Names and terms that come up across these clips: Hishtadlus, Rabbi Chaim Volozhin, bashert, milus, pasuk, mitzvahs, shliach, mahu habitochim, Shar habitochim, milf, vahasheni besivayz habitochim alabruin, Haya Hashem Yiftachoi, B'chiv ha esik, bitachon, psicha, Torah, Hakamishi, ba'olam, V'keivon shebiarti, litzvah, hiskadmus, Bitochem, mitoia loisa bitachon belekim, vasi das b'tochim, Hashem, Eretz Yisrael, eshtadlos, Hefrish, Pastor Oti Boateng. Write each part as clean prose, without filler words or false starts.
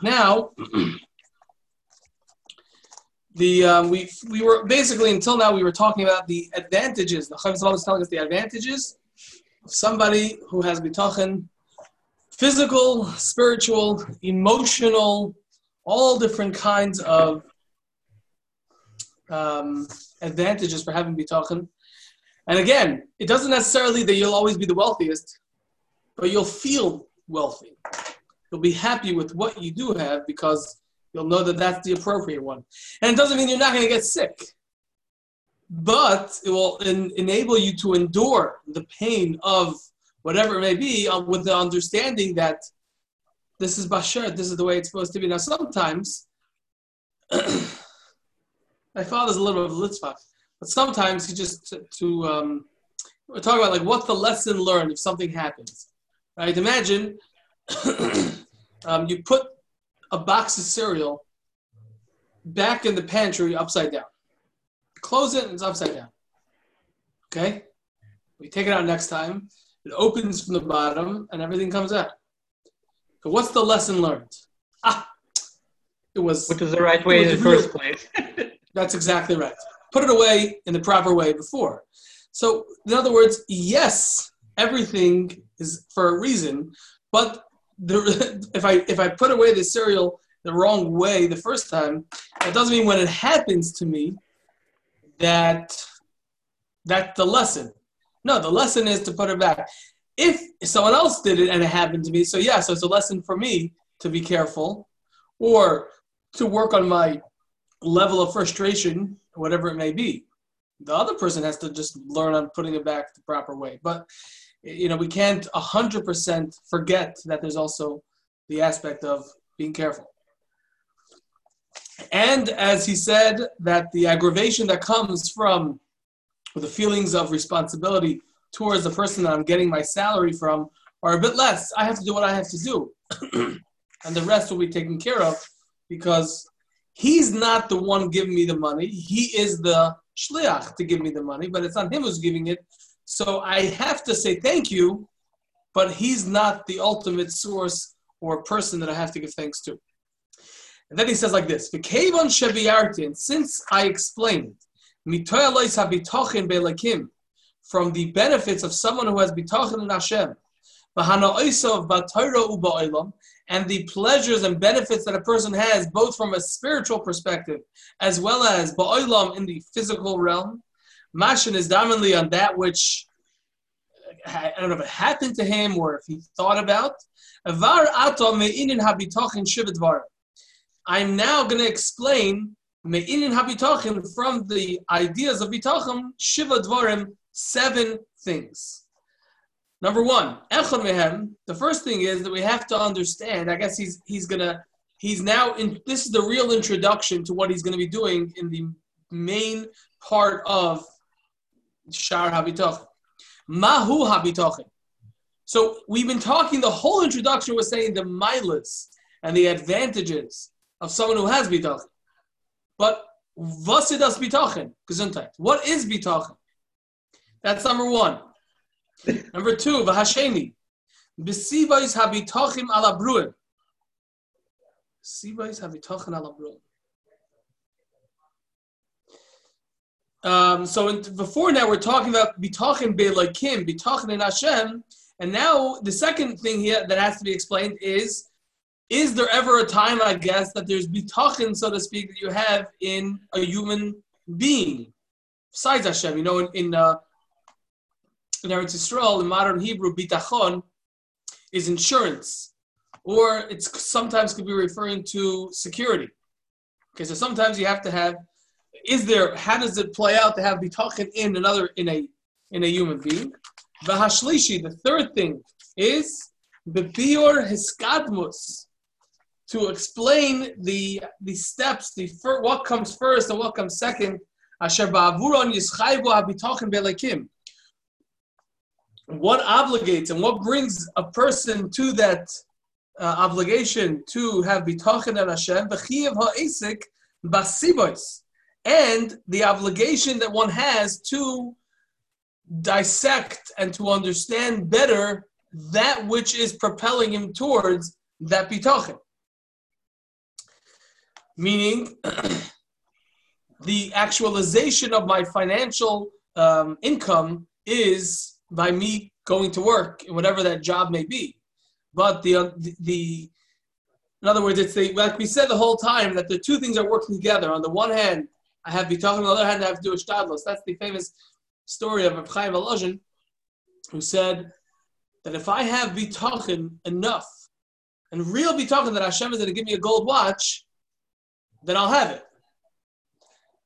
Now, we were basically, until now, we were talking about the advantages. The Chaim Volozhin is telling us the advantages of somebody who has bitachon, physical, spiritual, emotional, all different kinds of advantages for having bitachon. And again, it doesn't necessarily that you'll always be the wealthiest, but you'll feel wealthy. You'll be happy with what you do have because you'll know that that's the appropriate one. And it doesn't mean you're not going to get sick, but it will enable you to endure the pain of whatever it may be with the understanding that this is bashert, this is the way it's supposed to be. Now, sometimes, my father's a little bit of a litzvah. But sometimes he just we're talking about like what's the lesson learned if something happens, right? Imagine you put a box of cereal back in the pantry upside down. Close it and it's upside down. Okay? We take it out next time. It opens from the bottom and everything comes out. So what's the lesson learned? It was... Which is the right way in the first place. That's exactly right. Put it away in the proper way before. So, in other words, yes, everything is for a reason, but if I put away the cereal the wrong way the first time, that doesn't mean when it happens to me that that's the lesson. No, the lesson is to put it back. If someone else did it and it happened to me, so it's a lesson for me to be careful or to work on my level of frustration, whatever it may be. The other person has to just learn on putting it back the proper way. But, we can't 100% forget that there's also the aspect of being careful. And as he said, that the aggravation that comes from the feelings of responsibility towards the person that I'm getting my salary from are a bit less. I have to do what I have to do. And the rest will be taken care of because he's not the one giving me the money. He is the shliach to give me the money, but it's not him who's giving it. So I have to say thank you, but he's not the ultimate source or person that I have to give thanks to. And then he says like this, V'keivon shebiarti, and since I explained, mitoia loisa bitachon belekim, from the benefits of someone who has bitachon in Hashem, and the pleasures and benefits that a person has, both from a spiritual perspective as well as ba'olam in the physical realm, mashin is dominantly on that which I don't know if it happened to him or if he thought about. I'm now going to explain me'inin habitochim, from the ideas of bitochem, shiva dvarim, 7 things. Number 1, the first thing is that we have to understand, I guess this is the real introduction to what he's going to be doing in the main part of Shar habitochim. Mahu habitochim. So we've been talking, the whole introduction was saying the milus and the advantages of someone who has bitachon. But vasi das b'tochim, gesundheit. What is bitachon? That's number 1. Number 2, vahasheni besivayz habitochim alabruin. Besivayz habitochim alabruin. Before now, we're talking about bitochem belekim, bitochem in Hashem, and now the second thing here that has to be explained is there ever a time, I guess, that there's bitochem, so to speak, that you have in a human being besides Hashem? In Eretz Yisrael, in modern Hebrew, bitachon is insurance, or it's sometimes could be referring to security. Okay, so sometimes you have to have. How does it play out to have bitachon in a human being? V'hashlishi, the third thing is b'pior hiskadmus, to explain the steps, what comes first and what comes second. Asher ba'avuron yischayvu habitochim belekim. What obligates and what brings a person to that obligation to have bitachon at Hashem, B'chiv ha esik basibos, and the obligation that one has to dissect and to understand better that which is propelling him towards that bitachon. meaning the actualization of my financial income is by me going to work, whatever that job may be. But the in other words, it's the, like we said the whole time, that the two things are working together. On the one hand, I have bitachon. On the other hand, I have to do eshtadlos. That's the famous story of Rabbi Chaim Volozhin, who said that if I have bitachon enough, and real bitachon that Hashem is going to give me a gold watch, then I'll have it.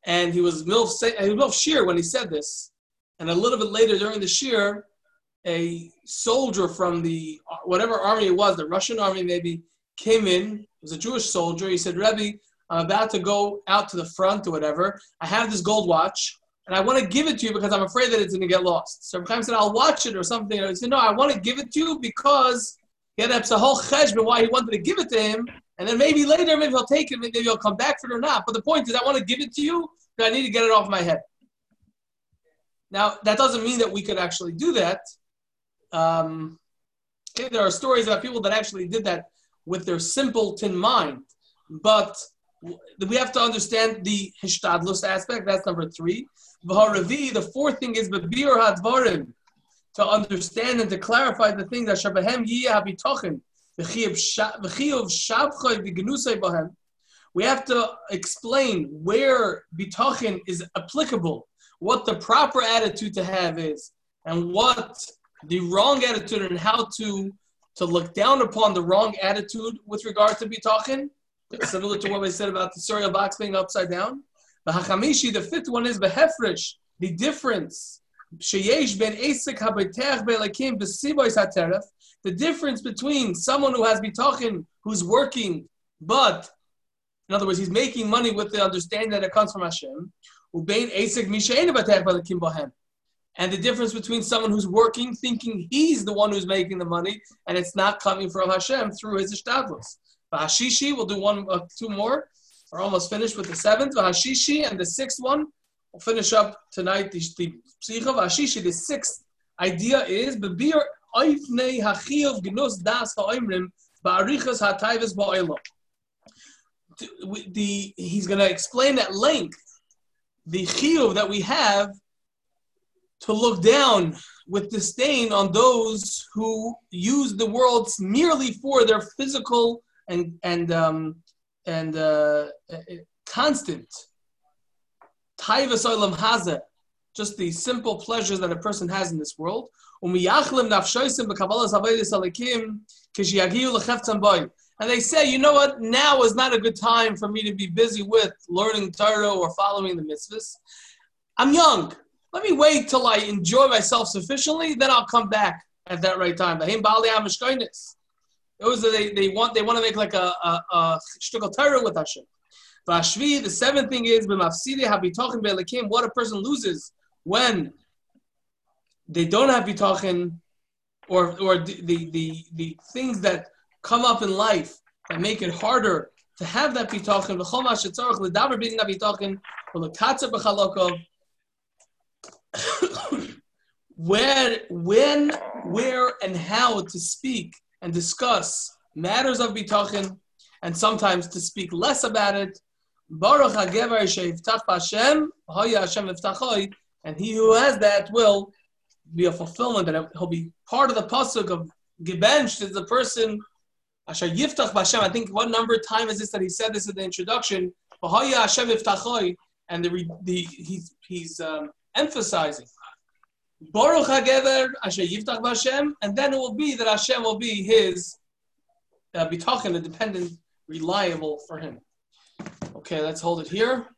And he was milf shir when he said this. And a little bit later during the shir, a soldier from the, whatever army it was, the Russian army maybe, came in. It was a Jewish soldier. He said, "Rebbe, I'm about to go out to the front or whatever. I have this gold watch, and I want to give it to you because I'm afraid that it's going to get lost." So Rabbi Chaim said, "I'll watch it or something." And he said, "No, I want to give it to you because he had a whole cheshbon why he wanted to give it to him, and then maybe later, maybe he'll take it, maybe he'll come back for it or not. But the point is, I want to give it to you, but I need to get it off my head." Now, that doesn't mean that we could actually do that. There are stories about people that actually did that with their simpleton mind. But we have to understand the hishtadlus aspect. That's number three. The fourth thing is to understand and to clarify the things that we have to explain where bitachon is applicable, what the proper attitude to have is, and what the wrong attitude, and how to look down upon the wrong attitude with regard to bitachon, similar to what we said about the cereal box being upside down. The Hakamishi, the fifth one is the Hefrish, the difference. The difference between someone who has bitachon, who's working, but in other words, he's making money with the understanding that it comes from Hashem, and the difference between someone who's working, thinking he's the one who's making the money, and it's not coming from Hashem through his eshtadlos. Vahashishi, we'll do two more. We're almost finished with the seventh. Vahashishi, and the sixth one, we'll finish up tonight, the psicha. Vahashishi, the sixth idea is, he's going to explain at length the chiyuv that we have to look down with disdain on those who use the world merely for their physical and constant taivas olam hazeh, just the simple pleasures that a person has in this world. And they say, you know what? Now is not a good time for me to be busy with learning Torah or following the mitzvahs. I'm young. Let me wait till I enjoy myself sufficiently, then I'll come back at that right time. Those are they want to make like a shtukal Torah with Hashem. The seventh thing is, what a person loses when they don't have bitachon, or the things that come up in life that make it harder to have that bitachon. Where, and how to speak and discuss matters of bitachon, and sometimes to speak less about it. Baruch haGever sheyiftach b'Hashem, Haya Hashem Yiftachoi, and he who has that will be a fulfillment, that he'll be part of the pasuk of gebenched is the person Asher Yiftach b'Hashem. I think what number of time is this that he said this in the introduction? Haya Hashem Yiftachoi, and he's emphasizing Baruch HaGever Asher Yiftach B'Hashem, and then it will be that Hashem will be his bitachon, the dependent, reliable for him. Okay, let's hold it here.